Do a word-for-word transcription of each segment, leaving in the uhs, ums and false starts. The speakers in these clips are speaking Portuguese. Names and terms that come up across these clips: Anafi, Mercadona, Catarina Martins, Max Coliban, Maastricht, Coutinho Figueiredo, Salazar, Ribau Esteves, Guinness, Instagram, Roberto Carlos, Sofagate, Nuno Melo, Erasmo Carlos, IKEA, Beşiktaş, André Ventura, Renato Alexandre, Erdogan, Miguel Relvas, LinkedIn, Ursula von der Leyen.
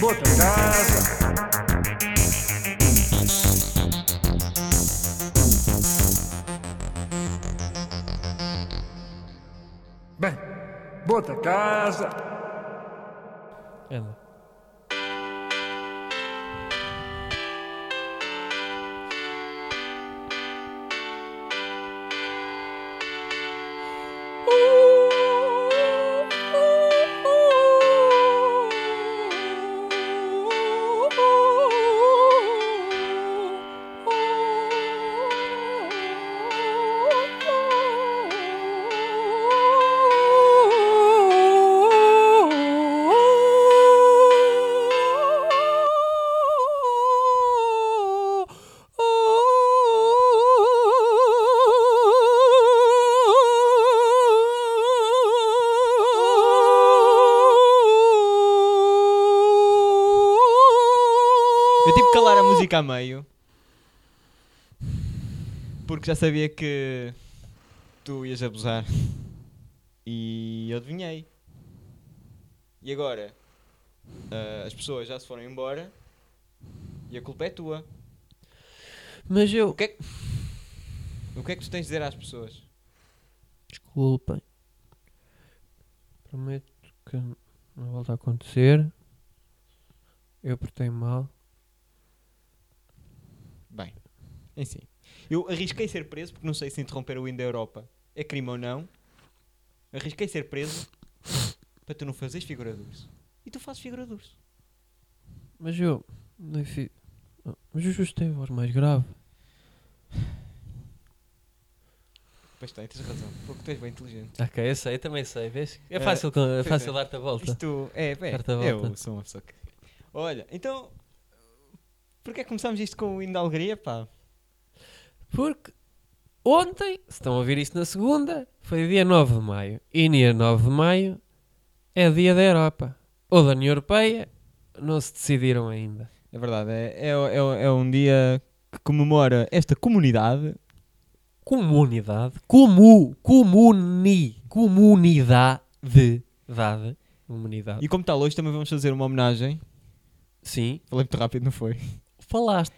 Bota em casa. Bem, bota em casa. Ela. Eu tive que calar a música a meio, porque já sabia que tu ias abusar e eu adivinhei. E agora, uh, as pessoas já se foram embora e a culpa é tua. Mas eu... O que é que, o que, é que tu tens de dizer às pessoas? Desculpem. Prometo que não volta a acontecer. Eu portei mal. Bem, enfim. Eu arrisquei ser preso porque não sei se interromper o hino da Europa é crime ou não. Arrisquei ser preso para tu não fazeres figura de urso. E tu fazes figura de urso. Mas eu... Não fiz... Mas o justo tem voz mais grave. Pois tem, tens razão. Porque tu és bem inteligente. Ok, eu sei, eu também sei, vês? É fácil, é, é fácil dar-te a volta. Isto é, bem, eu sou uma pessoa que... Olha, então... Porquê é que começámos isto com o hino da alegria, pá? Porque ontem, se estão a ouvir isto na segunda, foi dia nove de maio. E dia nove de maio é dia da Europa. Ou da União Europeia, não se decidiram ainda. É verdade, é, é, é, é um dia que comemora esta comunidade. Comunidade? Comu, comuni, comunidade. Dade, comunidade. E como tal, hoje também vamos fazer uma homenagem. Sim. Falei muito rápido, não foi? Falaste.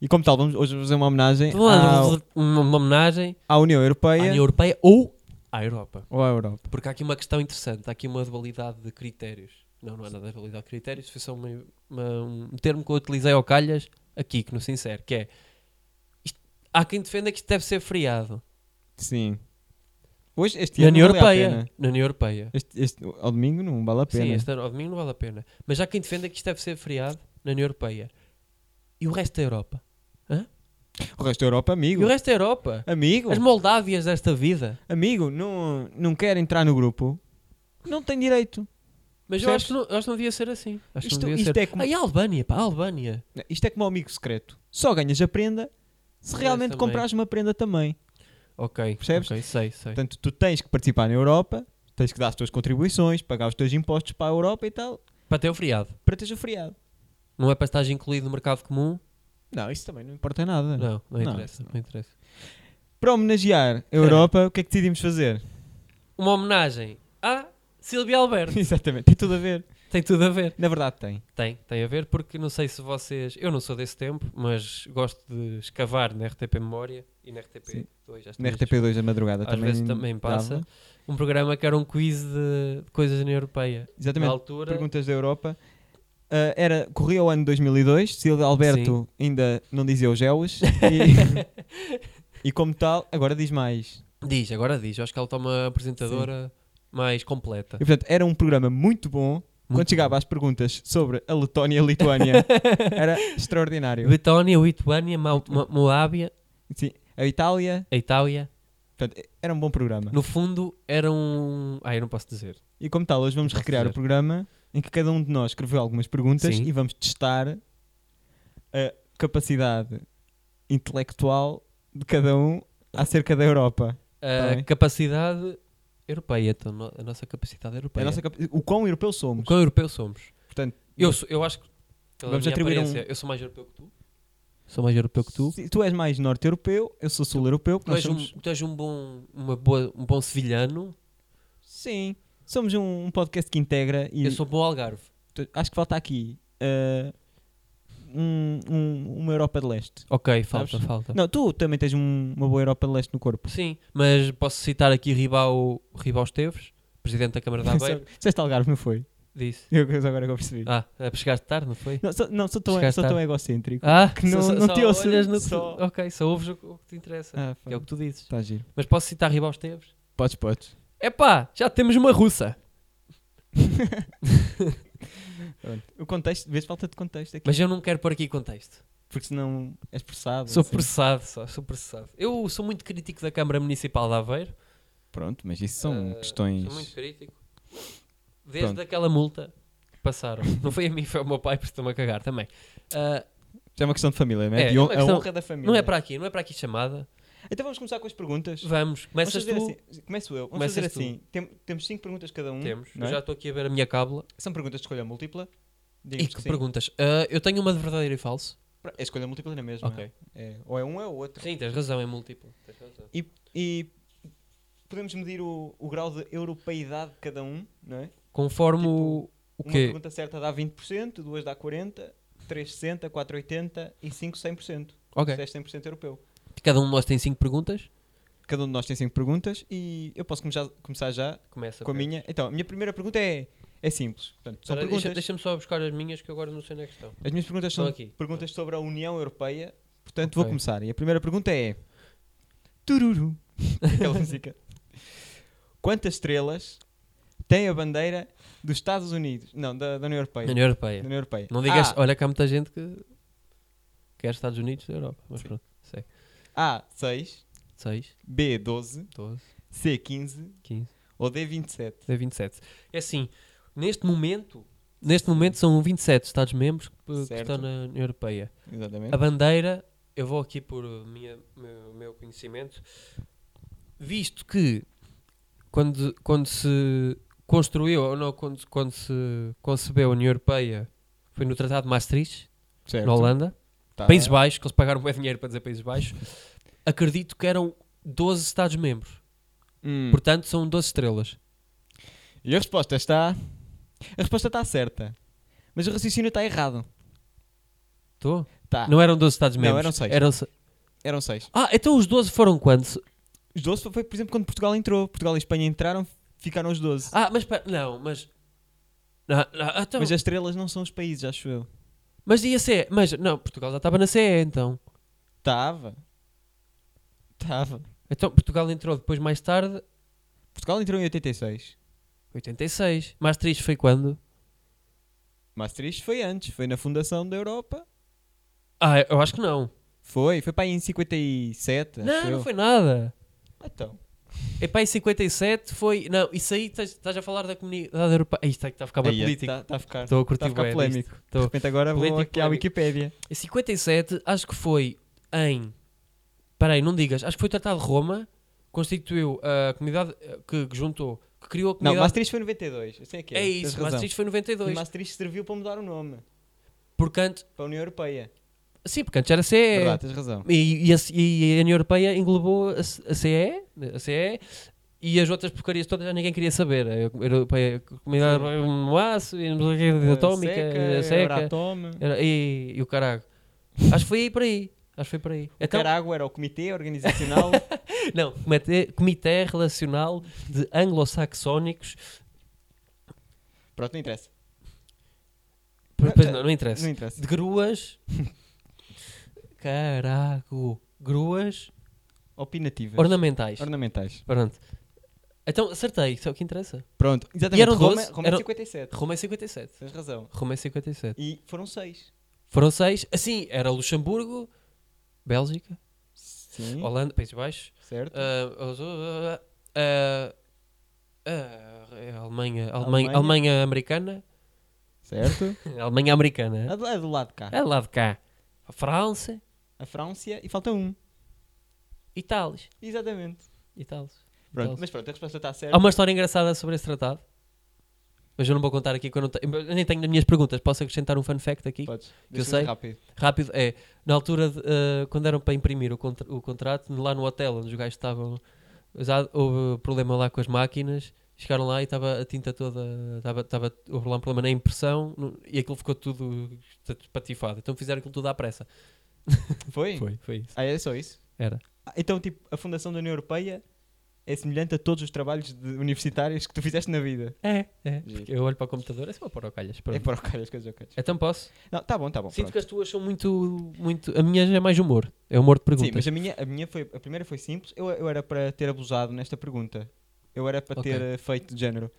E como tal, vamos hoje fazer uma homenagem ao... uma, uma homenagem à União Europeia. À União Europeia ou à Europa. Ou à Europa. Porque há aqui uma questão interessante, há aqui uma dualidade de critérios. Não, não há nada de dualidade de critérios, foi só uma, uma, um termo que eu utilizei ao calhas aqui, que no sincero, que é... Isto, há quem defenda que isto deve ser feriado. Sim. Hoje, este ano, na União Europeia, na União Europeia. Este, este, ao domingo não vale a pena. Sim, este, ao domingo não vale a pena. Mas já quem defenda que isto deve ser feriado na União Europeia. E o resto da Europa? Hã? O resto da Europa, amigo. E o resto da Europa? Amigo. As Moldávias desta vida. Amigo, não, não quer entrar no grupo? Não tem direito. Mas eu acho, que não, eu acho que não devia ser assim. Acho isto, que não devia isto ser... É como... Ah, e a Albânia, pá, a Albânia. Isto é como um amigo secreto. Só ganhas a prenda se é, realmente também. Comprares uma prenda também. Ok, percebes? Ok, sei, sei. Portanto, tu tens que participar na Europa, tens que dar as tuas contribuições, pagar os teus impostos para a Europa e tal. Para ter o feriado. Para teres o feriado. Não é para estar incluído no mercado comum? Não, isso também não importa nada. Não, não interessa. Não. Não interessa. Para homenagear a Europa, é. O que é que decidimos fazer? Uma homenagem à Sílvia Alberto. Exatamente, tem tudo a ver. Tem tudo a ver. Na verdade tem. Tem, tem a ver porque não sei se vocês... Eu não sou desse tempo, mas gosto de escavar na R T P Memória e na R T P dois. Na R T P dois da madrugada às também. Às vezes também passa. Dava. Um programa que era um quiz de coisas da União Europeia. Exatamente, altura, perguntas da Europa. Uh, era, corria o ano dois mil e dois, Sílvia Alberto sim. Ainda não dizia os gelos. E, e como tal, agora diz mais. Diz, agora diz. Eu acho que ela está uma apresentadora sim. Mais completa. E portanto, era um programa muito bom. Muito quando chegava bom. Às perguntas sobre a Letónia e a Lituânia, era extraordinário. Letónia, Lituânia, Moábia. Sim, a Itália. A Itália. Portanto, era um bom programa. No fundo, era um... Ah, eu não posso dizer. E como tal, hoje vamos posso recriar dizer. O programa em que cada um de nós escreveu algumas perguntas sim. E vamos testar a capacidade intelectual de cada um acerca da Europa. A tá capacidade... Europeia, então, a nossa capacidade europeia. A nossa cap- o quão europeu somos. O quão europeu somos. Portanto, eu, sou, eu acho que, pela vamos minha aparência, um... eu sou mais europeu que tu. Sou mais europeu que tu. Se, tu és mais norte-europeu, eu sou sul-europeu. Tu, tu, somos... um, tu és um bom, uma boa, um bom sevilhano. Sim. Somos um, um podcast que integra. E eu sou bom Algarve. Tu, acho que falta aqui uh, um, um, uma Europa de Leste. Ok, falta, sabes? falta. Não, tu também tens um, uma boa Europa de Leste no corpo. Sim, mas posso citar aqui Ribau, Ribau Esteves, presidente da Câmara da Aveiro. Disseste Algarve, não foi? Disse. Eu agora que eu percebi. Ah, chegaste tarde, não foi? Não, sou, não, sou, tão, sou tão egocêntrico. Ah, que não, só, não só te ouço. No só... Tu, ok, só ouves o que te interessa. Ah, que é o que tu dizes. Tá giro. Mas posso citar Ribau Esteves? Podes, podes. Epá, já temos uma russa. O contexto, vês, falta de contexto aqui. Mas eu não quero pôr aqui contexto. Porque senão és pressado. Sou assim. pressado, só, sou pressado. Eu sou muito crítico da Câmara Municipal de Aveiro. Pronto, mas isso são uh, questões... Sou muito crítico. Desde Pronto. aquela multa que passaram. Não foi a mim, foi ao meu pai, porque estou-me a cagar também. Uh, Já é uma questão de família, não é? É, de on- é questão, a honra da família. Não é para aqui, não é para aqui chamada. Então vamos começar com as perguntas. Vamos. Começas vamos tu. Assim, começo eu. Vamos fazer assim. Tem, temos cinco perguntas cada um. Temos. É? Eu já estou aqui a ver a minha cábula. São perguntas de escolha múltipla. Digamos e que, que perguntas? Uh, eu tenho uma de verdadeiro e falso. É escolha múltipla na mesma. Okay. É, ou é um ou é o outro. Sim, tens razão, é múltiplo. Tens razão. E, e podemos medir o, o grau de europeidade de cada um, não é? Conforme tipo, o quê? Uma pergunta certa dá vinte por cento, duas dá quarenta por cento, três sessenta por cento, quatro oitenta por cento e cinco cem por cento. Ok. dez cem por cento europeu. Cada um de nós tem cinco perguntas? Cada um de nós tem cinco perguntas e eu posso começar, começar já Começa, com a minha. Então, a minha primeira pergunta é, é simples. Portanto, são perguntas... deixa, deixa-me só buscar as minhas que agora não sei onde é que estão. As minhas perguntas estão são aqui. Perguntas sobre a União Europeia, portanto okay. vou começar. E a primeira pergunta é... Tururu. Aquela música. Quantas estrelas tem a bandeira dos Estados Unidos? Não, da, da União Europeia. Da União Europeia. Da União Europeia. Não digas... Ah. Olha que há muita gente que quer Estados Unidos da Europa. Mas Sim. pronto, sei. A, seis. seis. B, doze. doze. C, quinze. quinze. Ou D, vinte e sete. D, vinte e sete. É assim, neste momento, neste momento são vinte e sete Estados-membros que, que estão na União Europeia. Exatamente. A bandeira, eu vou aqui por minha, meu, meu conhecimento, visto que quando, quando se construiu, ou não, quando, quando se concebeu a União Europeia, foi no Tratado de Maastricht, certo. na Holanda. Tá. Países Baixos, que eles pagaram bem dinheiro para dizer Países Baixos, acredito que eram doze Estados-membros. Hum. Portanto, são doze estrelas. E a resposta está... A resposta está certa. Mas o raciocínio está errado. Estou? Tá. Não eram doze Estados-membros. Não, eram seis. Eram, se... eram seis. Ah, então os doze foram quantos? Os doze foi, por exemplo, quando Portugal entrou. Portugal e Espanha entraram, ficaram os doze. Ah, mas... Pa... Não, mas... Não, não, então... Mas as estrelas não são os países, acho eu. Mas ia ser, mas não, Portugal já estava na C E, então. Estava. Estava. Então Portugal entrou depois mais tarde. Portugal entrou em oitenta e seis. oitenta e seis. Maastricht foi quando? Maastricht foi antes, foi na fundação da Europa. Ah, eu acho que não. Foi, foi para aí em cinquenta e sete. Não, não eu. foi nada. Então. É para aí em cinquenta e sete foi. Não, isso aí estás, estás a falar da comunidade europeia. Isto está a ficar bem político. Está a ficar, Estou a curtir está a ficar polémico. Estou... De repente agora político, vou aqui polémico. à Wikipédia. Em cinquenta e sete acho que foi em. Espera aí, não digas. Acho que foi o Tratado de Roma constituiu a comunidade que juntou. Que criou a comunidade. Não, Maastricht foi em noventa e dois. Eu sei que é. é isso, Maastricht foi em noventa e dois. E Maastricht serviu para mudar o nome. Portanto. Para a União Europeia. Sim, porque antes era a C E E. Verdade, tens razão. E, e, a, e a União Europeia englobou a, a, C E E, a C E E e as outras porcarias todas já ninguém queria saber. A Europeia, a Comunidade Atómica, a Seca, era, e, e o Carago. Acho que foi aí para aí. Acho que foi para aí. O então, Carago era o Comitê Organizacional... Não, Comitê, Comitê Relacional de Anglo-Saxónicos... Pronto, não interessa. Pois não, não interessa. Não interessa. De gruas... Carago. Gruas opinativas. Ornamentais. Ornamentais. Pronto. Então acertei, isso é o que interessa. Pronto, exatamente. E eram Roma, doze, Roma é cinquenta e sete. Roma é cinquenta e sete. Tens razão. Roma é cinquenta e sete. E foram seis. Foram seis. Assim, era Luxemburgo, Bélgica, Sim. Holanda, Países Baixos. Certo. Uh, uh, uh, uh, Alemanha, Alemanha, Alemanha. Alemanha americana. Certo. Alemanha americana. É do lado de cá. É do lado de cá. A França. A França e falta um. Itális. Exatamente. Itális. Pronto. Mas pronto, a resposta está certa. Há uma história engraçada sobre esse tratado. mas eu não vou contar aqui que eu, não te... eu nem tenho nas minhas perguntas. Posso acrescentar um fun fact aqui? Podes. Que eu sei. Rápido. Rápido, é. Na altura, de, uh, quando eram para imprimir o, contra... o contrato, lá no hotel onde os gajos estavam, já houve problema lá com as máquinas. Chegaram lá e estava a tinta toda, estava, estava, houve lá um problema na impressão no, e aquilo ficou tudo patifado. Então fizeram aquilo tudo à pressa. Foi? Foi, foi isso. Ah, era só isso? Era. Ah, então, tipo, a fundação da União Europeia é semelhante a todos os trabalhos de universitários que tu fizeste na vida. É, é. Porque eu olho para o computador, é só para o calhas. É para o calhas, coisas calhas. Então posso? Não, tá bom, tá bom. Sinto pronto. Que as tuas são muito, muito... A minha já é mais humor. É humor de perguntas. Sim, mas a minha, a minha foi... A primeira foi simples. Eu, eu era para ter abusado nesta pergunta. Eu era para okay. ter feito de género.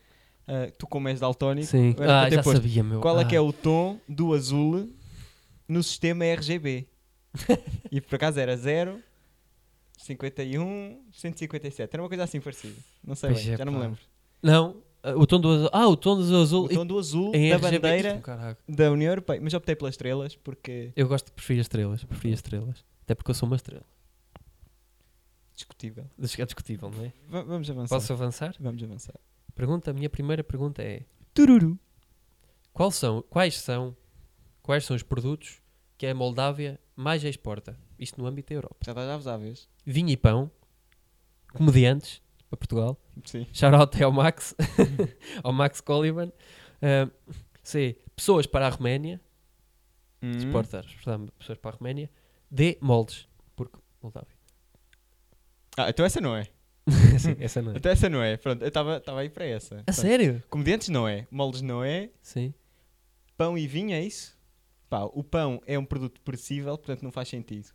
Uh, tu como és daltónico... Sim. Eu era ah, para ter já posto. Sabia, meu. Qual ah. é que é o tom do azul no sistema R G B? E por acaso era zero... cinquenta e um, cento e cinquenta e sete. Era uma coisa assim parecida. Não sei bem, é, já pá. Não me lembro. Não, o tom do azul. Ah, o tom do azul. O tom do azul da bandeira da União Europeia. Mas optei pelas estrelas porque... Eu gosto, prefiro as estrelas. Prefiro as estrelas. Até porque eu sou uma estrela. Discutível. É discutível, não é? V- vamos avançar. Posso avançar? Vamos avançar. Pergunta, a minha primeira pergunta é... Tururu. Qual são, quais são, quais são os produtos que a Moldávia mais exporta? Isto no âmbito da Europa. Já estás a avisar, vês? Vinho e pão, comediantes para Portugal. Sim. Shout-out ao Max, ao Max Coliban. Uh, C. Pessoas para a Roménia. Uhum. Exportar, pessoas para a Roménia. D. Moldes. Porque Moldávia. Ah, então essa não é. Sim, essa não é. Então essa não é. Pronto, eu estava aí para essa. A Pronto. Sério? Comediantes não é. Moldes não é. Sim. Pão e vinho é isso? Pá, o pão é um produto perecível, portanto não faz sentido.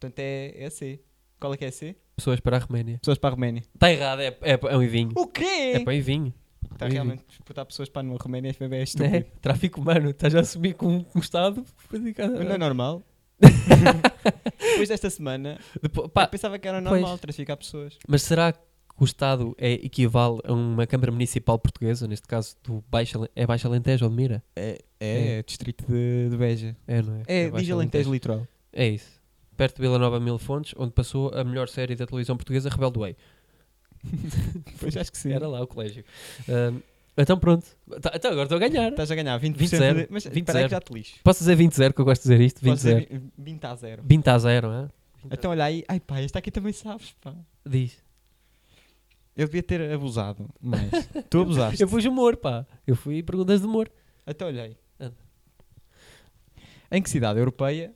Portanto, é, é C. Qual é que é C? Pessoas para a Roménia. Pessoas para a Roménia. Está errado, é, é pão e vinho. O quê? É pão e vinho. Está é realmente vinho. Exportar pessoas para a Roménia é estúpido. É? Tráfico humano, estás a assumir com um Estado. Não é normal. Depois desta semana, Depo- pá, eu pensava que era normal traficar pessoas. Mas será que o Estado é, equivale a uma Câmara Municipal portuguesa? Neste caso, do Baixa, é Baixa Alentejo ou de Mira? É, é, é. é distrito de, de Beja. É, não é? É, é diz Alentejo Litoral. É isso. Perto de Vila Nova Milfontes, onde passou a melhor série da televisão portuguesa, Rebelde Way. Pois acho que sim. Era lá o colégio. Uh, então pronto. Tá, então agora estou a ganhar. Estás a ganhar vinte por cento. vinte zero. Mas espera aí que já te lixo. Posso dizer vinte zero, que eu gosto de dizer isto? vinte a zero. vinte a zero, é? Então olha aí. Ai pá, este aqui também sabes, pá. Diz. Eu devia ter abusado, mas tu abusaste. Eu fui de humor, pá. Eu fui perguntas de humor. Então olha aí. Anda. Em que cidade europeia...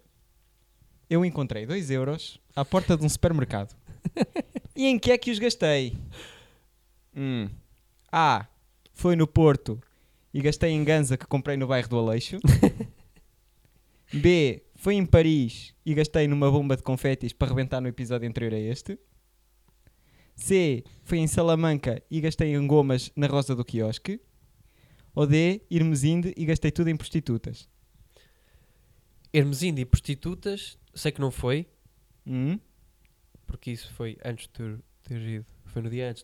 Eu encontrei dois euros à porta de um supermercado. E em que é que os gastei? Hum. A. Foi no Porto e gastei em ganza que comprei no bairro do Aleixo. B. Foi em Paris e gastei numa bomba de confetis para rebentar no episódio anterior a este. C. Foi em Salamanca e gastei em gomas na Rosa do Quiosque. Ou D. Irmesinde e gastei tudo em prostitutas. Irmesinde e prostitutas... Sei que não foi, hum? Porque isso foi antes de ter, ter ido. Foi no dia antes,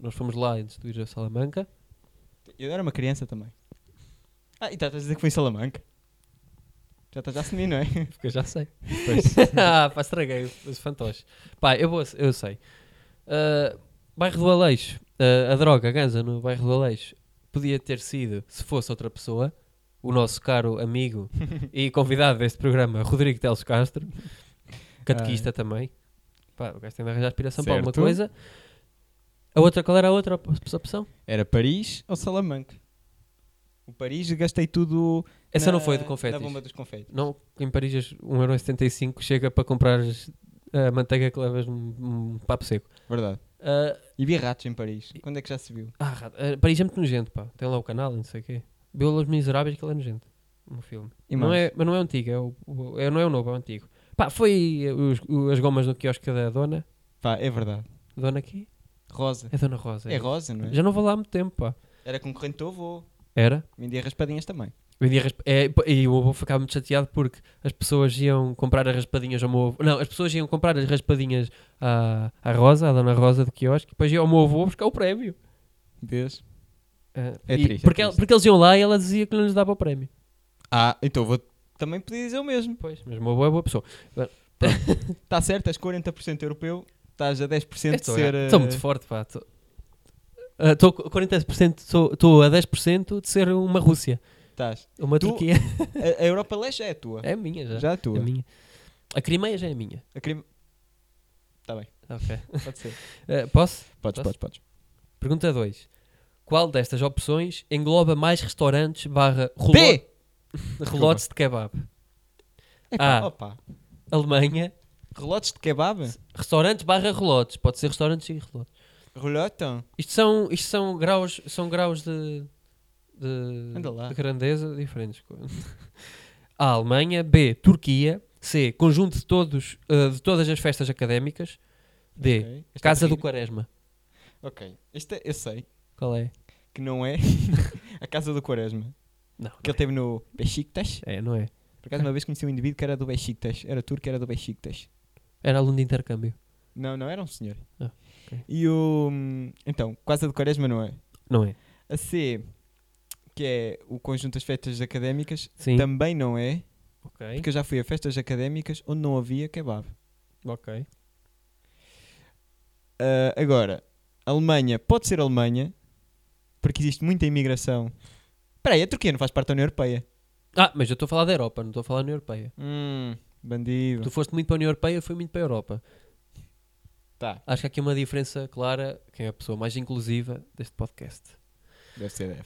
nós fomos lá antes de ir a Salamanca. Eu era uma criança também. Ah, e estás a dizer que foi em Salamanca? Já estás a assumir, não é? Porque eu já sei. Ah, pá, estraguei os fantoches. Pá, eu, vou, eu sei. Uh, bairro do Aleixo, uh, a droga, a ganza no bairro do Aleixo, podia ter sido, se fosse outra pessoa... O nosso caro amigo e convidado deste programa, Rodrigo Teles Castro, catequista ah. também. Pá, o gajo tem de arranjar aspiração certo. Para alguma coisa. A outra, qual era a outra opção? Era Paris ou Salamanca. O Paris gastei tudo. Essa na, não foi do confetis. Na bomba dos confetis. Não, em Paris um euro e setenta e cinco chega para comprar a manteiga que levas num papo seco. Verdade. Uh, e vi ratos em Paris. E... Quando é que já se viu? Ah, uh, Paris é muito nojento, pá. Tem lá o canal, não sei o quê. Bíolas Miseráveis, que ele é nojento no filme. Não é, mas não é o antigo, é o, o, é, não é o novo, é o antigo. Pá, foi os, o, as gomas no quiosque da dona. Pá, é verdade. Dona aqui? Rosa. É Dona Rosa. É, é Rosa, não é? Já não vou lá há muito tempo, pá. Era concorrente do avô. Era? Vendia raspadinhas também. Vendia rasp... é, e o avô ficava muito chateado porque as pessoas iam comprar as raspadinhas ao meu avô. Não, as pessoas iam comprar as raspadinhas à, à Rosa, à Dona Rosa do quiosque, e depois ia ao meu avô buscar o prémio. Vês? É triste, porque, é triste. Porque eles iam lá e ela dizia que não lhes dava o prémio. Ah, então vou também podia dizer o mesmo. Pois, mas uma boa, boa pessoa. Está certo, és quarenta por cento europeu, estás a dez por cento de ser... Estou muito forte, pá. Tô... Estou uh, a quarenta por cento, estou a dez por cento de ser uma Rússia. Estás. Uma tu, Turquia. A, a Europa Leste já é tua. É minha já. Já é tua. É minha. A Crimeia já é minha. A Crimeia. Está bem. Ok. Pode ser. Uh, posso? Podes, podes, podes. Pergunta dois. Qual destas opções engloba mais restaurantes barra relotes Relot de kebab? Epá, A. Opa. Alemanha. Relotes de kebab? Restaurantes barra relotes. Pode ser restaurantes e relotes. Relota? Isto são, isto são graus, são graus de, de, de grandeza diferentes. A. Alemanha. B. Turquia. C. Conjunto de, todos, uh, de todas as festas académicas. D. Okay. Casa é do Quaresma. Ok. Este eu sei. Qual é? Que não é a Casa do Quaresma. Não. Que não ele é. Teve no Beşiktaş. É, não é? Por acaso uma vez conheci um indivíduo que era do Beşiktaş. Era turco, era do Beşiktaş. Era aluno de intercâmbio. Não, não, era um senhor. Ah, okay. E o... Então, Casa do Quaresma não é? Não é. A C, que é o conjunto das festas académicas, sim, também não é. Okay. Porque eu já fui a festas académicas onde não havia kebab. Ok. Uh, agora, Alemanha pode ser Alemanha, porque existe muita imigração. Espera aí, a Turquia não faz parte da União Europeia. Ah, mas eu estou a falar da Europa, não estou a falar da União Europeia. Hum, bandido. Tu foste muito para a União Europeia, eu fui muito para a Europa. Tá. Acho que há aqui uma diferença clara, quem é a pessoa mais inclusiva deste podcast. Deve ser, deve.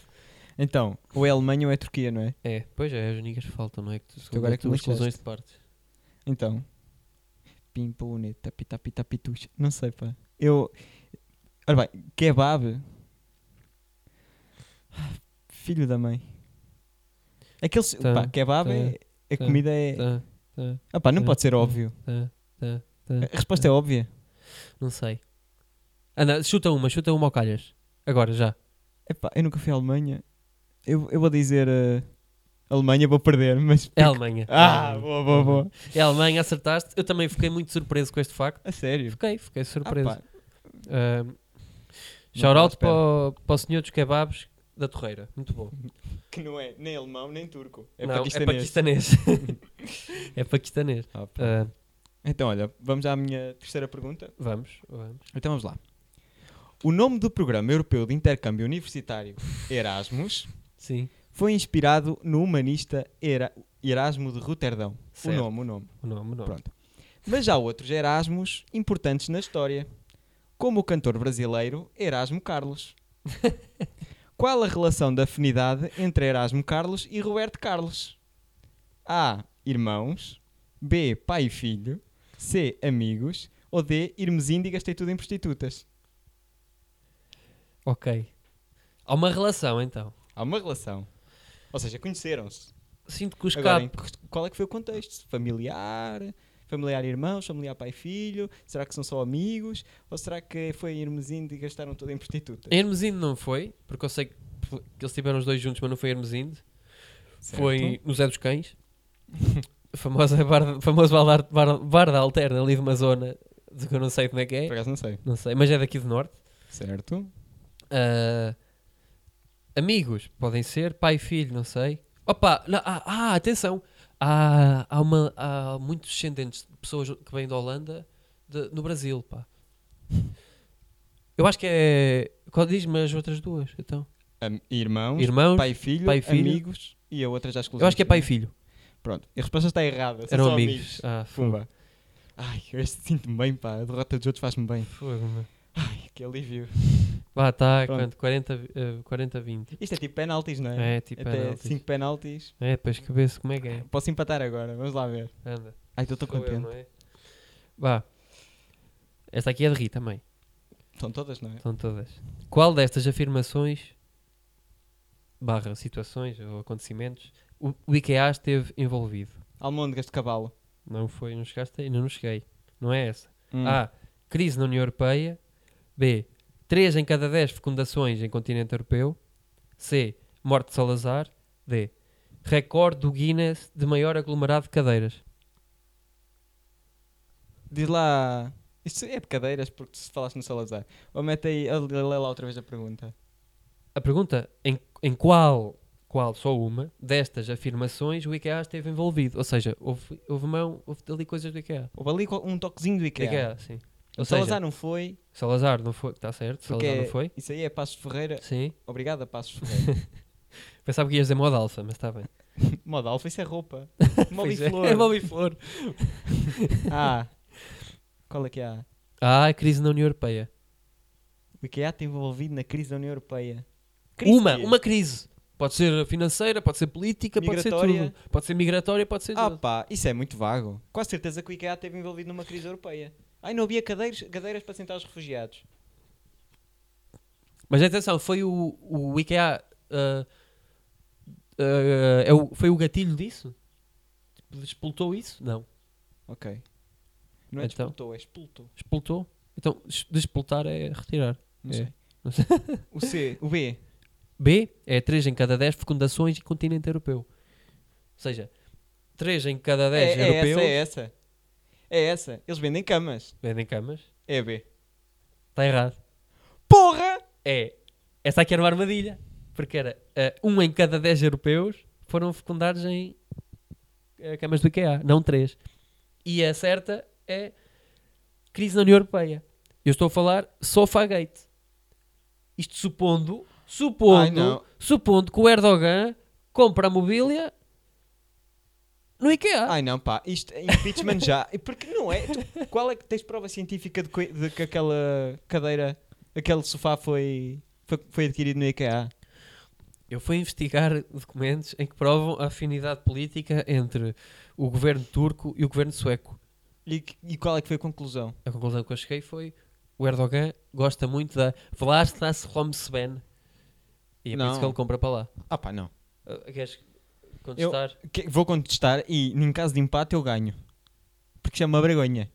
Então, ou é Alemanha ou é Turquia, não é? É, pois é, as únicas faltam, não é? Que tu, agora é que tu exclusões de partes. Então. Pimpone, tapita, pita, pituxa. Não sei, pá. Eu... Ora bem, kebab... Filho da mãe. Aquele... Tá, pá, kebab tá, é... A tá, comida é... Tá, tá, ah pá, não tá, pode ser óbvio. Tá, tá, tá, a resposta tá. É óbvia. Não sei. Anda, chuta uma, chuta uma ao calhas. Agora, já. Epá, eu nunca fui à Alemanha. Eu, eu vou dizer... Uh, Alemanha, vou perder, mas... É a Alemanha. Ah, ah boa, boa, boa. É a Alemanha, acertaste. Eu também fiquei muito surpreso com este facto. A sério? Fiquei, fiquei surpreso. Ah, uh, shout out para, para o senhor dos kebabs da Torreira. Muito bom. Que não é nem alemão, nem turco. É não, paquistanês. É paquistanês. É paquistanês. Oh, uh, então, olha, vamos à minha terceira pergunta? Vamos, vamos. Então, vamos lá. O nome do Programa Europeu de Intercâmbio Universitário Erasmus, sim, foi inspirado no humanista Era- Erasmo de Roterdão. O nome, o nome. O nome, o nome. Pronto. Mas há outros Erasmus importantes na história, como o cantor brasileiro Erasmo Carlos. Qual a relação de afinidade entre Erasmo Carlos e Roberto Carlos? A. Irmãos. B. Pai e filho. C. Amigos. Ou D. Irmos índigas, tem tudo em prostitutas. Ok. Há uma relação, então. Há uma relação. Ou seja, conheceram-se. Sinto que os caras... Qual é que foi o contexto? Familiar? Familiar irmãos? Familiar pai e filho? Será que são só amigos? Ou será que foi irmos índigas, gastaram tudo em prostitutas? Irmos índigas não foi, porque eu sei que eles tiveram os dois juntos, mas não foi irmos índigas. Foi no Zé dos Cães. Famosa bar, famoso bar, bar, bar da Alterna, ali de uma zona de que eu não sei como é que é. Por acaso não sei. Não sei, mas é daqui do norte. Certo. Uh, amigos, podem ser. Pai e filho, não sei. Opa, não, ah, ah, atenção. Ah, há, uma, há muitos descendentes de pessoas que vêm da Holanda de, no Brasil, pá. Eu acho que é... Qual diz-me as outras duas, então? Um, irmãos, irmãos, pai e filho, pai e filho, amigos e a outra já exclusiva. Eu acho que é pai e filho. Pronto, a resposta está errada. Eram só amigos. amigos. Ah, Pumba. Ai, eu sinto-me bem, pá. A derrota dos outros faz-me bem. Fogo, meu. Ai, que alívio. Vá, tá. Pronto. quarenta a vinte Isto é tipo penaltis, não é? É, tipo até penaltis. cinco penaltis. É, depois que vê-se como é que é. Posso empatar agora, vamos lá ver. Anda. Ai, estou contente. Eu, não é? Vá. Esta aqui é de rir também. São todas, não é? São todas. Qual destas afirmações, barra situações ou acontecimentos, o IKEA esteve envolvido? Almôndegas de cavalo. Não foi, não chegaste ainda, não cheguei. Não é essa. Hum. A. Crise na União Europeia. B. três em cada dez fecundações em continente europeu. C. Morte de Salazar. D. Recorde do Guinness de maior aglomerado de cadeiras. Diz lá... Isto é de cadeiras porque se falaste no Salazar. Ou mete aí... Lê lá outra vez a pergunta. A pergunta? Em, em qual... qual só uma destas afirmações o IKEA esteve envolvido. Ou seja, houve, houve mão, houve ali coisas do IKEA. Houve ali um toquezinho do IKEA. IKEA, sim. Ou seja, Salazar não foi. Salazar não foi, está certo. Salazar é, não foi. Isso aí é Passos Ferreira. Sim. Obrigado a Passos Ferreira. Pensava que ias dizer moda alfa, mas está bem. Moda alfa, isso é roupa. Mobi flor. É, é Mobi flor. Ah, qual é que há? Ah, a crise na União Europeia. O que é está envolvido na crise da União Europeia? Crise uma, uma crise. Pode ser financeira, pode ser política, migratória. Pode ser tudo. Pode ser migratória, pode ser ah, tudo. Ah pá, isso é muito vago. Com a certeza que o IKEA esteve envolvido numa crise europeia. Ai, não havia cadeiras, cadeiras para sentar os refugiados. Mas atenção, foi o, o IKEA... Uh, uh, é o, foi o gatilho disso? Explotou isso? Não. Ok. Não é então, explotou, é explotou. Explotou? Então, despoltar é retirar. Não sei. É. Não sei. O C, o B... B é três em cada dez fecundações de continente europeu. Ou seja, três em cada dez é, europeus... É essa, é essa. É essa. Eles vendem camas. Vendem camas. É B. Está errado. Porra! É. Essa aqui era uma armadilha. Porque era uh, um em cada dez europeus foram fecundados em uh, camas do IKEA. Não três. E a certa é crise na União Europeia. Eu estou a falar Sofagate. Isto supondo... Supondo, supondo que o Erdogan compra a mobília no IKEA. Ai não pá, isto é impeachment já. Porque não é? Tu, qual é que tens prova científica de que, de que aquela cadeira, aquele sofá foi, foi, foi adquirido no IKEA? Eu fui investigar documentos em que provam a afinidade política entre o governo turco e o governo sueco. E, e qual é que foi a conclusão? A conclusão que eu cheguei foi o Erdogan gosta muito da Vlastnas Romsben. E é não. Por isso que ele compra para lá. Ah pá, não. Uh, queres contestar? Eu, que, vou contestar e, em caso de empate, eu ganho. Porque chama uma vergonha.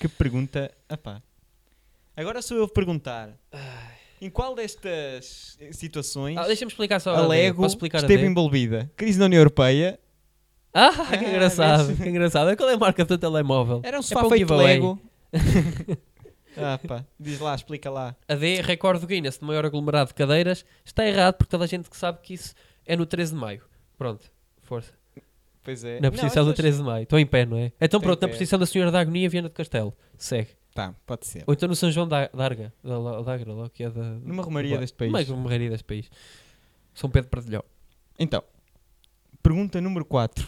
Que pergunta... Ah pá. Agora sou eu a perguntar. Ai. Em qual destas situações... Ah, deixa-me explicar só. Alego esteve envolvida. Crise na União Europeia. Ah, ah que engraçado. Que engraçado. Qual é a marca do telemóvel? Era um sofá é feito Lego. Ah pá, diz lá, explica lá. A D, recorde do Guinness de maior aglomerado de cadeiras, está errado porque toda a gente que sabe que isso é no treze de maio. Pronto, força. Pois é. Na posição do treze de maio. Estou em pé, não é? Então pronto, na posição da Senhora da Agonia, Viana do Castelo. Segue. Tá, pode ser. Ou então no São João da Arga, que é da... Numa romaria deste país. Mais uma romaria deste país. São Pedro Pardilhão. Então, pergunta número quatro.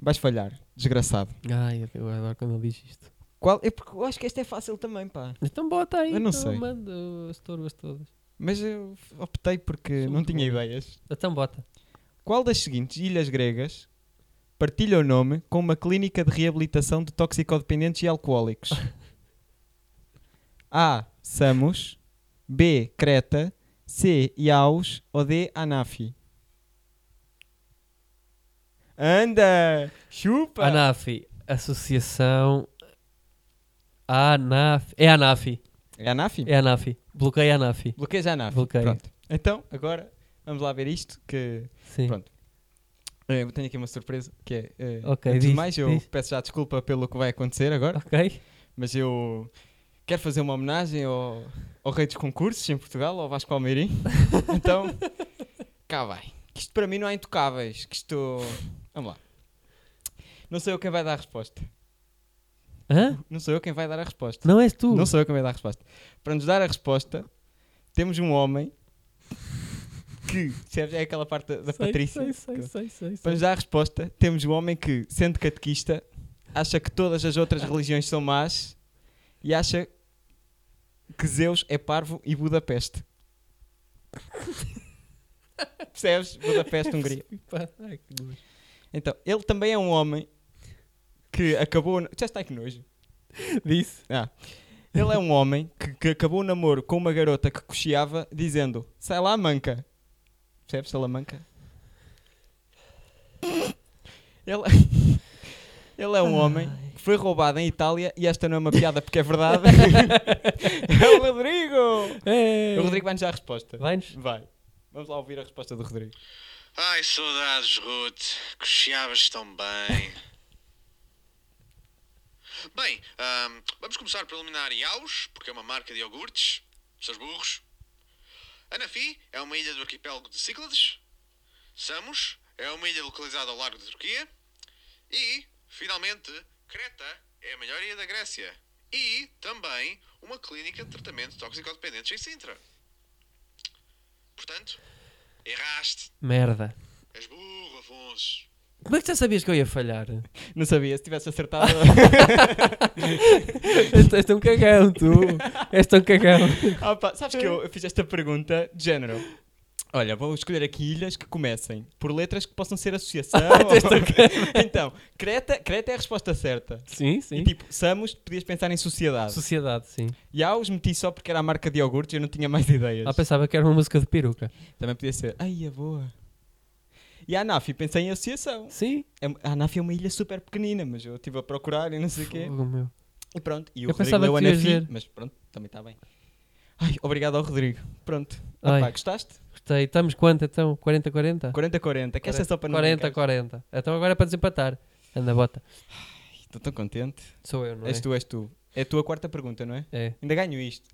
Vais falhar, desgraçado. Ai, eu adoro quando ele diz isto. Qual? Eu, eu acho que esta é fácil também, pá. Então bota aí, eu não sei. Mando as turbas todas. Mas eu optei porque Sou não tinha bom. ideias. Então bota. Qual das seguintes ilhas gregas partilha o nome com uma clínica de reabilitação de toxicodependentes e alcoólicos? A. Samos. B. Creta. C. Iaus. Ou D. Anafi. Anda! Chupa! Anafi. Associação... Anaf... É Anafi. É Anafi? É Anafi. Bloqueia Anafi. Bloqueias Anafi. Bloqueia. Pronto. Então, agora, vamos lá ver isto que... Sim. Pronto. Eu tenho aqui uma surpresa, que é... é ok, antes diz, de mais, eu diz. peço já desculpa pelo que vai acontecer agora. Ok. Mas eu quero fazer uma homenagem ao, ao rei dos concursos em Portugal, ao Vasco Palmeirim. Então, cá vai. Que isto para mim não é intocáveis. Que isto... Vamos lá. Não sei quem vai dar a resposta. Hã? Não sou eu quem vai dar a resposta. Não és tu. Não sou eu quem vai dar a resposta. Para nos dar a resposta, temos um homem que... É aquela parte da sei, Patrícia. Sei, sei, que, sei, sei, sei. Para nos dar a resposta, temos um homem que, sendo catequista, acha que todas as outras religiões são más e acha que Zeus é parvo e Budapeste. Percebes? Budapeste, Hungria. Então, ele também é um homem... que acabou... Já está aqui nojo. Disse. Ah. Ele é um homem que, que acabou o namoro com uma garota que cocheava dizendo sai lá, manca. Percebes? Salamanca. Ele... Ele é um Ai. homem que foi roubado em Itália e esta não é uma piada porque é verdade. É o Rodrigo! Ei. O Rodrigo vai-nos dar a resposta. Vai-nos? Vai. Vamos lá ouvir a resposta do Rodrigo. Ai, saudades, Ruth. Cocheavas tão bem. Bem, um, vamos começar por eliminar Iaus, porque é uma marca de iogurtes, seus burros. Anafi é uma ilha do arquipélago de Cíclades. Samos é uma ilha localizada ao largo da Turquia. E, finalmente, Creta é a melhor ilha da Grécia. e também uma clínica de tratamento de toxicodependentes em Sintra. Portanto, erraste. Merda. És burro, Afonso. Como é que tu sabias que eu ia falhar? Não sabia, se tivesse acertado... És tão cagão, tu. És tão cagão. Ah, pá, sabes que eu fiz esta pergunta de género. Olha, vou escolher aqui ilhas que comecem por letras que possam ser associação. ou... Então, Creta, Creta é a resposta certa. Sim, sim. E tipo, Samos, podias pensar em sociedade. Sociedade, sim. E há os meti só porque era a marca de iogurtes e eu não tinha mais ideias. Ah, pensava que era uma música de peruca. Também podia ser. Ai, a boa. E a Anafi, pensei em associação. Sim. A Anafi é uma ilha super pequenina, mas eu estive a procurar e não sei o quê. Meu. E pronto. E o eu Rodrigo leu a Anafi, mas pronto, também está bem. Ai, obrigado ao Rodrigo. Pronto. Opa, gostaste? Gostei. Estamos quanto então? quarenta a quarenta? quarenta a quarenta. Que esta é só para não brincar. quarenta a quarenta. Então agora é para desempatar. Anda, bota. Estou tão contente. Sou eu, não é? És tu, és tu. É a tua quarta pergunta, não é? É. Ainda ganho isto.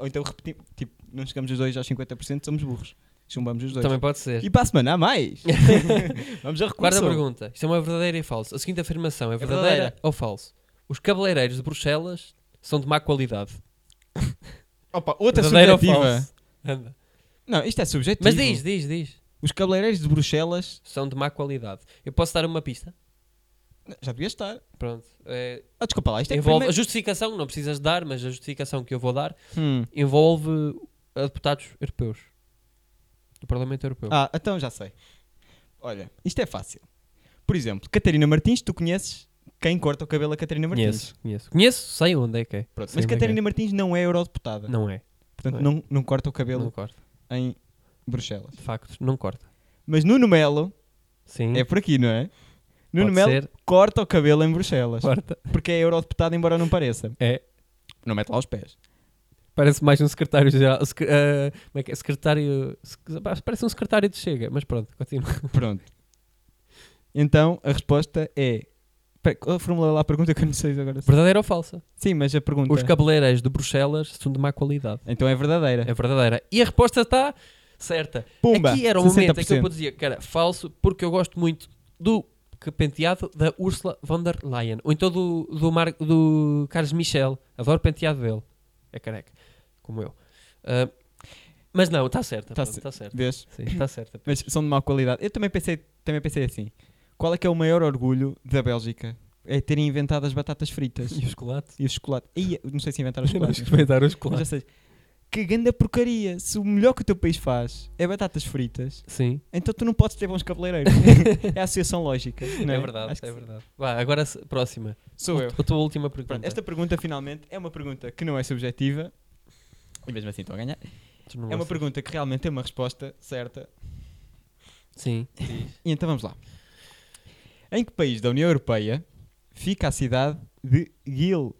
Ou então repetimos. Tipo, não chegamos os dois aos cinquenta por cento, somos burros. Chumbamos os dois. Também pode ser. E para a semana há mais. Vamos a recurso. Quarta pergunta. Isto é uma verdadeira e falsa. A seguinte afirmação é verdadeira, é verdadeira ou falsa? Os cabeleireiros de Bruxelas são de má qualidade. Opa, outra verdadeira subjetiva. Anda. Não, isto é subjetivo. Mas diz, diz, diz. Os cabeleireiros de Bruxelas são de má qualidade. Eu posso dar uma pista? Já devia estar. Pronto. É... Ah, desculpa lá. Isto é envolve... primeiro... A justificação, não precisas dar, mas a justificação que eu vou dar hum. envolve a deputados europeus. Do Parlamento Europeu. Ah, então já sei. Olha, isto é fácil. Por exemplo, Catarina Martins, tu conheces quem corta o cabelo a Catarina Martins? Conheço, conheço. Conheço, sei onde é que é. Pronto, mas Catarina é. Martins não é eurodeputada. Não é. Portanto, não, é. Não, não corta o cabelo não corta. Em Bruxelas. De facto, não corta. Mas Nuno Melo, sim. É por aqui, não é? Nuno Melo ser. Corta o cabelo em Bruxelas. Corta. Porque é eurodeputado, embora não pareça. É. Não mete lá os pés. Parece mais um secretário-geral. Uh, como é que é? Secretário. Parece um secretário de Chega, mas pronto, continua. Pronto. Então a resposta é. Formula lá a pergunta que eu não sei agora. Verdadeira ou falsa? Sim, mas a pergunta. Os cabeleireiros de Bruxelas são de má qualidade. Então é verdadeira. É verdadeira. E a resposta está certa. Pumba! Aqui era o momento em que eu dizia, cara, falso, porque eu gosto muito do penteado da Ursula von der Leyen. Ou então do, do, Mar, do Carlos Michel. Adoro o penteado dele. É careca, como eu. Uh, mas não, está certa. Está certa. Está certa. Mas são de má qualidade. Eu também pensei, também pensei assim. Qual é que é o maior orgulho da Bélgica? É terem inventado as batatas fritas. E o chocolate. E o chocolate. E, não sei se inventaram o chocolate. Inventaram o chocolate. Mas, ou seja, que grande porcaria. Se o melhor que o teu país faz é batatas fritas, sim. Então tu não podes ter bons cabeleireiros. É a associação lógica. Não é? É verdade, acho que é verdade. Vá, agora a próxima. Sou o, eu. A tua última pergunta. Pronto, esta pergunta, finalmente, é uma pergunta que não é subjetiva. E mesmo assim estou a ganhar. É uma ser. Pergunta que realmente tem uma resposta certa. Sim. E então vamos lá. Em que país da União Europeia fica a cidade de Gil?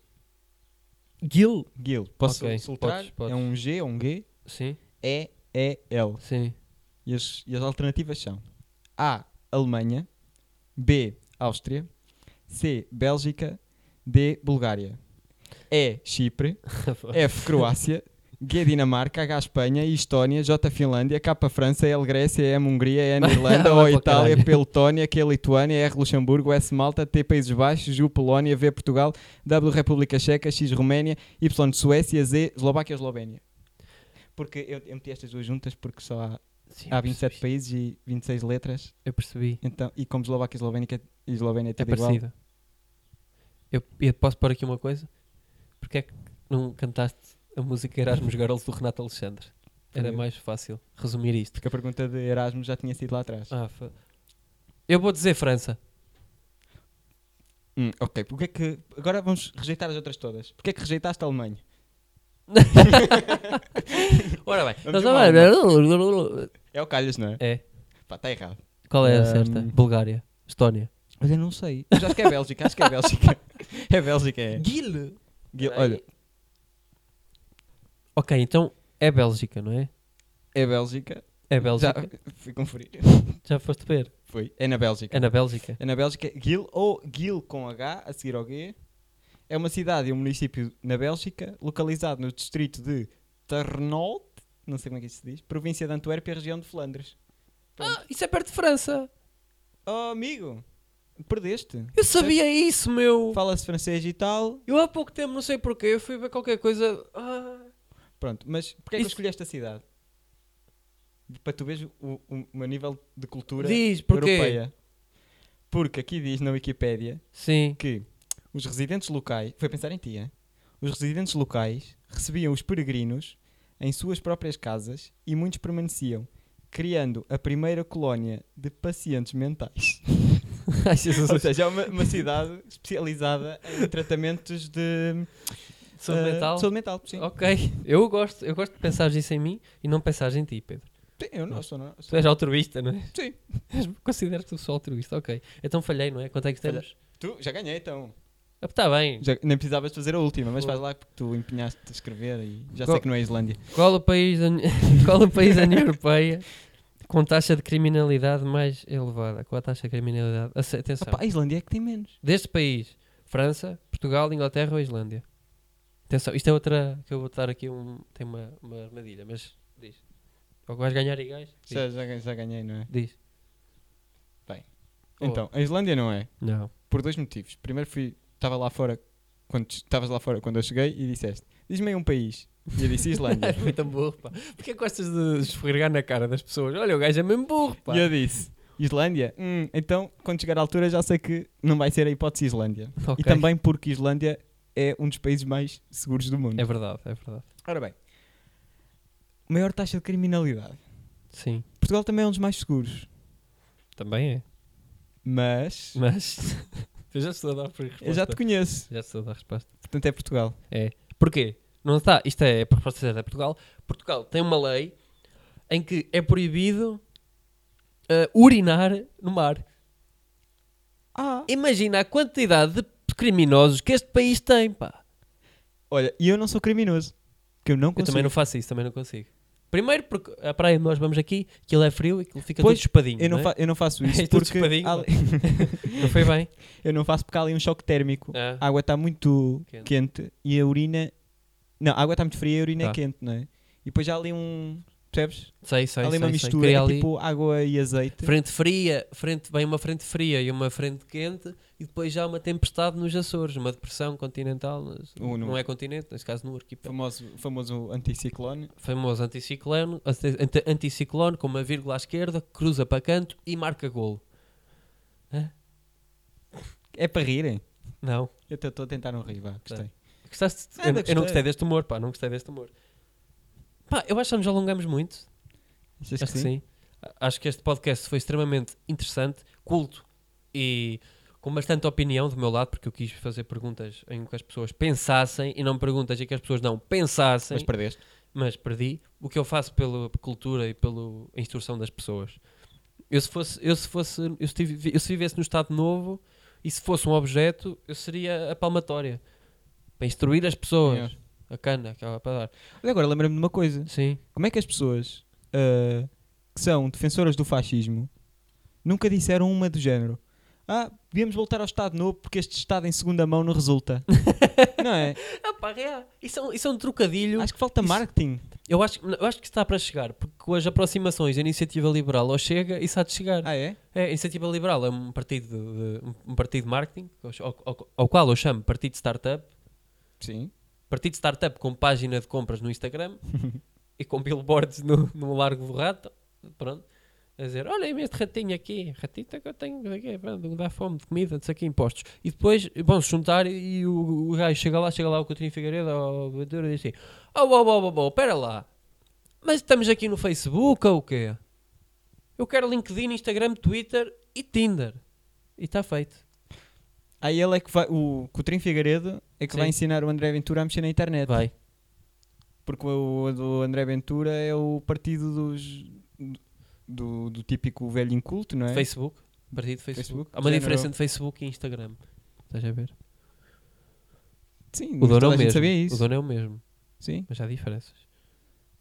Gil? Gil. Posso okay. soltar? Podes, podes. É um G ou um G? Sim. E, E, L. Sim. E as, e as alternativas são A, Alemanha, B, Áustria, C, Bélgica, D, Bulgária, E, Chipre, F, Croácia, G, Dinamarca, H, Espanha, I, Estónia, J, Finlândia, K, França, L, Grécia, M, Hungria, N, Irlanda, O, Itália, P, Letónia, Q, Lituânia, R, Luxemburgo, S, Malta, T, Países Baixos, U, Polónia, V, Portugal, W, República Checa, X, Roménia, Y, Suécia, Z, Eslováquia e Eslovénia. Porque eu, eu meti estas duas juntas porque só há, sim, há vinte e sete países e vinte e seis letras. Eu percebi. Então, e como Eslováquia e Eslovénia é tudo igual. É parecida. Eu, eu posso pôr aqui uma coisa? Porque é que não cantaste... A música Erasmo de Roterdão do Renato Alexandre. Era mais fácil resumir isto. Porque a pergunta de Erasmo já tinha sido lá atrás. Ah, fa... Eu vou dizer França. Hum, ok, porque é que... Agora vamos rejeitar as outras todas. Porquê é que rejeitaste a Alemanha? Ora bem. Nós vamos... É o Calhas, não é? É. Pá, está errado. Qual é a um... certa? Bulgária. Estónia. Mas eu não sei. Mas acho que é Bélgica. Acho que é Bélgica. É Bélgica, é. Guil. Guil. Olha... Ok, então é Bélgica, não é? É Bélgica. É Bélgica. Já fui conferir. Já foste ver? Foi. É na Bélgica. É na Bélgica. É na Bélgica. Gil ou Gil com H, a seguir ao G. É uma cidade e um município na Bélgica, localizado no distrito de Terneude, não sei como é que isso se diz, província de Antuérpia, região de Flandres. Pronto. Ah, isso é perto de França. Oh, amigo. Perdeste. Eu sabia é. isso, meu. Fala-se francês e tal. Eu há pouco tempo, não sei porquê, eu fui ver qualquer coisa... Ah. Pronto, mas porquê é que eu escolhi esta cidade? Para tu veres o, o meu nível de cultura diz, europeia. Porque aqui diz na Wikipédia Sim. que os residentes locais... Foi pensar em ti, hein? Os residentes locais recebiam os peregrinos em suas próprias casas e muitos permaneciam, criando a primeira colónia de pacientes mentais. Ou seja, é uma, uma cidade especializada em tratamentos de... Saúde uh, mental? Saúde mental, sim. Ok. Eu gosto, eu gosto de pensares isso em mim e não pensares em ti, Pedro. Sim, eu não, não. sou... Não, sou... Tu és altruísta, não é? Sim. Considero-te o sou altruísta, ok. Então falhei, não é? Quanto é que tens? Tu, já ganhei, então. Ah, está bem. Já, nem precisavas fazer a última, mas oh. faz lá porque tu empenhaste-te a escrever e já qual, sei que não é a Islândia. Qual o país da, qual o país da União Europeia com taxa de criminalidade mais elevada? Qual a taxa de criminalidade? Atenção. Opa, a Islândia é que tem menos. Deste país, França, Portugal, Inglaterra ou Islândia? Atenção, isto é outra... que eu vou estar aqui, um, tem uma, uma armadilha, mas diz... Ou vais ganhar e gás? Já, já, já ganhei, não é? Diz. Bem. Então, oh. a Islândia não é? Não. Por dois motivos. Primeiro fui... Estava lá fora... quando Estavas lá fora quando eu cheguei e disseste... Diz-me aí um país. E eu disse Islândia. Foi tão burro, pá. Porquê gostas de esfregar na cara das pessoas? Olha, o gajo é mesmo burro, pá. E eu disse... Islândia? Hum, então, quando chegar à altura já sei que não vai ser a hipótese Islândia. Okay. E também porque Islândia é um dos países mais seguros do mundo. É verdade, é verdade. Ora bem... Maior taxa de criminalidade. Sim. Portugal também é um dos mais seguros. Também é. Mas... Mas... eu já estou a dar a resposta. Eu já te conheço. Já estou a dar a resposta. Portanto é Portugal. É. Porquê? Não está... Isto é a resposta certa. É Portugal. Portugal tem uma lei em que é proibido uh, urinar no mar. Ah. Imagina a quantidade de criminosos que este país tem, pá. Olha, e eu não sou criminoso. Que eu, não eu também não faço isso, também não consigo. Primeiro porque a praia onde nós vamos aqui, aquilo é frio e aquilo fica pois, tudo espadinho. Eu não, não é? fa- eu não faço isso é porque... espadinho, ali... não foi bem. Eu não faço porque há ali um choque térmico. Ah. A água está muito quente. quente e a urina... Não, a água está muito fria e a urina tá. é quente, não é? E depois há ali um... Percebes? Sei, sei, há ali sei, uma mistura, é ali... tipo água e azeite. Frente fria, frente... bem uma frente fria e uma frente quente e depois já há uma tempestade nos Açores, uma depressão continental, mas no... não é continente, neste caso no arquipélago. Famoso, famoso anticiclone. Famoso anticiclone, anticiclone com uma vírgula à esquerda, cruza para canto e marca golo. Hã? É para rirem? Não. Eu estou a tentar não rir, vá, gostei. Gostaste? Nada, eu, gostei. eu não gostei deste humor, pá, não gostei deste humor. Pá, eu acho que nos alongamos muito. Achas acho que sim? sim. Acho que este podcast foi extremamente interessante, culto e com bastante opinião do meu lado, porque eu quis fazer perguntas em que as pessoas pensassem e não perguntas em que as pessoas não pensassem. Mas perdeste. Mas perdi. O que eu faço pela cultura e pela instrução das pessoas. Eu se fosse, eu se fosse, eu se, tive, eu se vivesse no Estado Novo e se fosse um objeto, eu seria a palmatória para instruir as pessoas. É. A cana, acaba para dar. Olha, agora lembra-me de uma coisa. Sim. Como é que as pessoas uh, que são defensoras do fascismo nunca disseram uma do género? Ah, devíamos voltar ao Estado Novo porque este Estado em segunda mão não resulta. Não é? Ah, pá, é. Isso, é um, isso é um trocadilho. Acho que falta isso... marketing. Eu acho, eu acho que está para chegar, porque com as aproximações da Iniciativa Liberal ao Chega, isso há de chegar. Ah, é? É, a Iniciativa Liberal é um partido de, um partido de marketing, ao, ao, ao qual eu chamo Partido Startup. Sim. Partido Startup com página de compras no Instagram e com billboards no, no Largo do Rato, pronto, a dizer, olhem este ratinho aqui, ratita que eu tenho aqui, pronto, dá fome de comida, disso aqui, impostos. E depois vão-se juntar e o, o gajo chega lá, chega lá o Coutinho Figueiredo ou o Ventura e diz assim, oh, oh, oh, oh, oh, pera lá, mas estamos aqui no Facebook ou o quê? Eu quero LinkedIn, Instagram, Twitter e Tinder. E está feito. Aí ele é que vai, o Coutinho Figueiredo é que Sim. vai ensinar o André Ventura a mexer na internet. Vai. Porque o do André Ventura é o partido dos, do, do típico velho inculto, não é? Facebook. Partido de Facebook. Facebook. Há uma género... diferença entre Facebook e Instagram. Estás a ver? Sim, o dono toda é o a mesmo. Gente sabia isso. O dono é o mesmo. Sim. Mas há diferenças.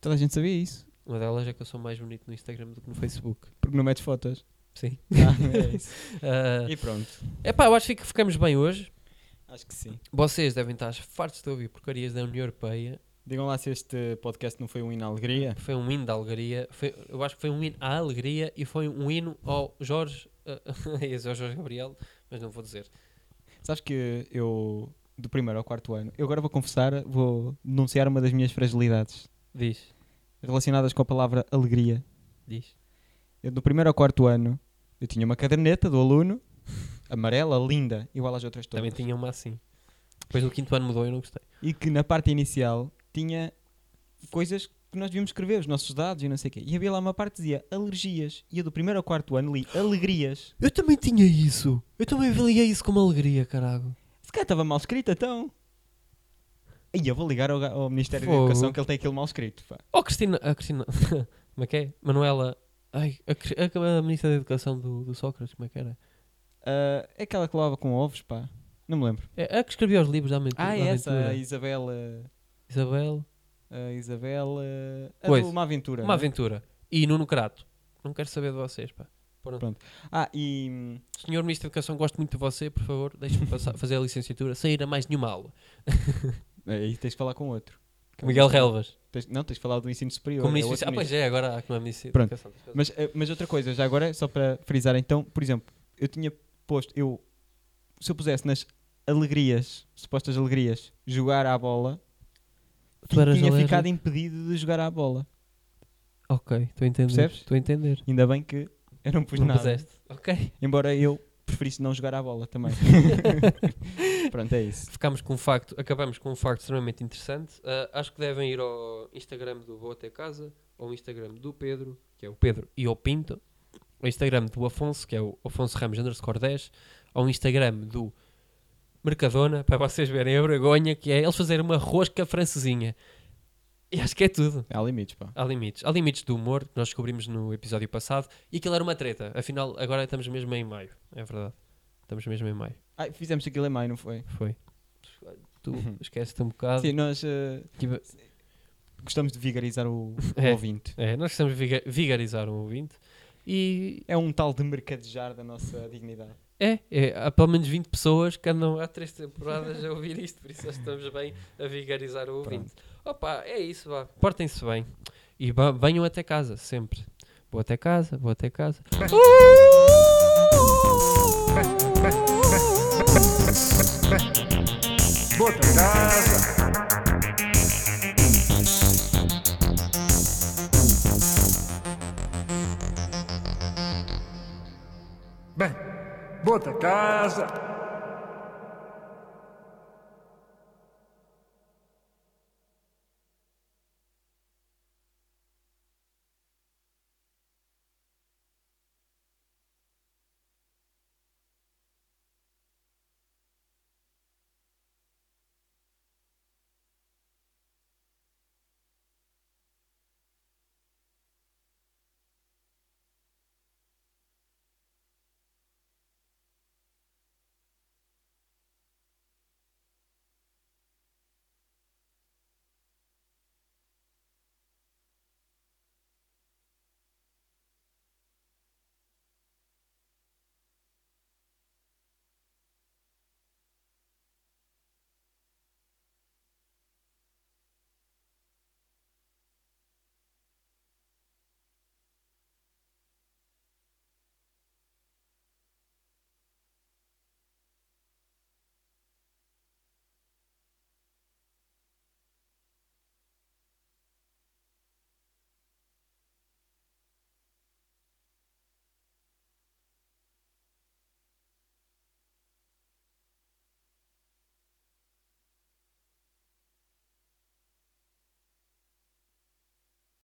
Toda a gente sabia isso. Uma delas é que eu sou mais bonito no Instagram do que no Facebook. Porque não metes fotos. Sim. Ah, é isso. uh, e pronto. É pá, eu acho que ficamos bem hoje. Acho que sim. Vocês devem estar fartos de ouvir porcarias da União Europeia. Digam lá se este podcast não foi um hino à alegria. Foi um hino da alegria. Foi, eu acho que foi um hino à alegria e foi um hino ao Jorge... Uh, esse é o Jorge Gabriel. mas não vou dizer. Sabes que eu, do primeiro ao quarto ano, eu agora vou confessar, vou denunciar uma das minhas fragilidades. Diz. Relacionadas com a palavra alegria. Diz. Eu, do primeiro ao quarto ano, eu tinha uma caderneta do aluno, amarela, linda, igual às outras todas. Também tinha uma assim. Depois no quinto ano mudou e eu não gostei. E que na parte inicial tinha coisas que nós devíamos escrever, os nossos dados e não sei o quê. E havia lá uma parte que dizia alergias. E eu do primeiro ao quarto ano li alegrias. Eu também tinha isso. Eu também avaliei isso como alegria, caralho. Se calhar estava mal escrita, então. E eu vou ligar ao, ao Ministério Fogo. da Educação que ele tem aquilo mal escrito. Pá. Oh, Cristina... A Cristina... como é que é? Manuela... Ai, a, a, a Ministra da Educação do, do Sócrates, como é que era? Uh, é aquela que lavava com ovos, pá. Não me lembro. É a que escrevia os livros da Aventura. Ah, é essa, a Isabela... Isabel... A Isabela... A pois, do Uma Aventura. Uma Aventura. E Nuno Crato. Não quero saber de vocês, pá. Pronto. Pronto. Ah, e... Senhor Ministro da Educação, gosto muito de você, por favor, deixe-me passar, fazer a licenciatura, sair a mais nenhuma aula. Aí tens de falar com outro. Com Miguel Relvas. Tens, não, tens de falar do ensino superior. Como é ministro, ah, pois é, agora há que não é ministro da Educação. Mas, mas outra coisa, já agora, só para frisar, então, por exemplo, eu tinha posto, eu... Se eu pusesse nas alegrias, supostas alegrias, jogar à bola, tinha alegre. ficado impedido de jogar à bola. Ok, estou a entender. Percebes? Estou a entender. Ainda bem que eu não pus não nada. Puseste. Ok. Embora eu preferisse não jogar à bola também. Pronto, é isso. Ficámos com um facto, acabamos com um facto extremamente interessante. Uh, acho que devem ir ao Instagram do Vou Até Casa, ao Instagram do Pedro, que é o Pedro e o Pinto, ao Instagram do Afonso, que é o Afonso Ramos underscore dez, ao Instagram do Mercadona, para vocês verem a vergonha que é eles fazerem uma rosca francesinha. E acho que é tudo. Há limites, pá. Há limites. Há limites do humor, que nós descobrimos no episódio passado, e aquilo era uma treta. Afinal, agora estamos mesmo em maio. É verdade. Estamos mesmo em maio. Ah, fizemos aquilo em maio, não foi? Foi. Tu esqueces-te um bocado. Sim, nós... Uh... Tipo... Gostamos de vigarizar o, é, o ouvinte. É, nós gostamos de vigarizar o ouvinte. E... É um tal de mercadejar da nossa dignidade. É, é, há pelo menos vinte pessoas que andam há três temporadas a ouvir isto, por isso nós estamos bem a vigarizar o ouvinte. Opa, é isso, vá, portem-se bem e vá, venham até casa, sempre. Vou até casa, vou até casa. Vou até casa. Bem. Bota casa!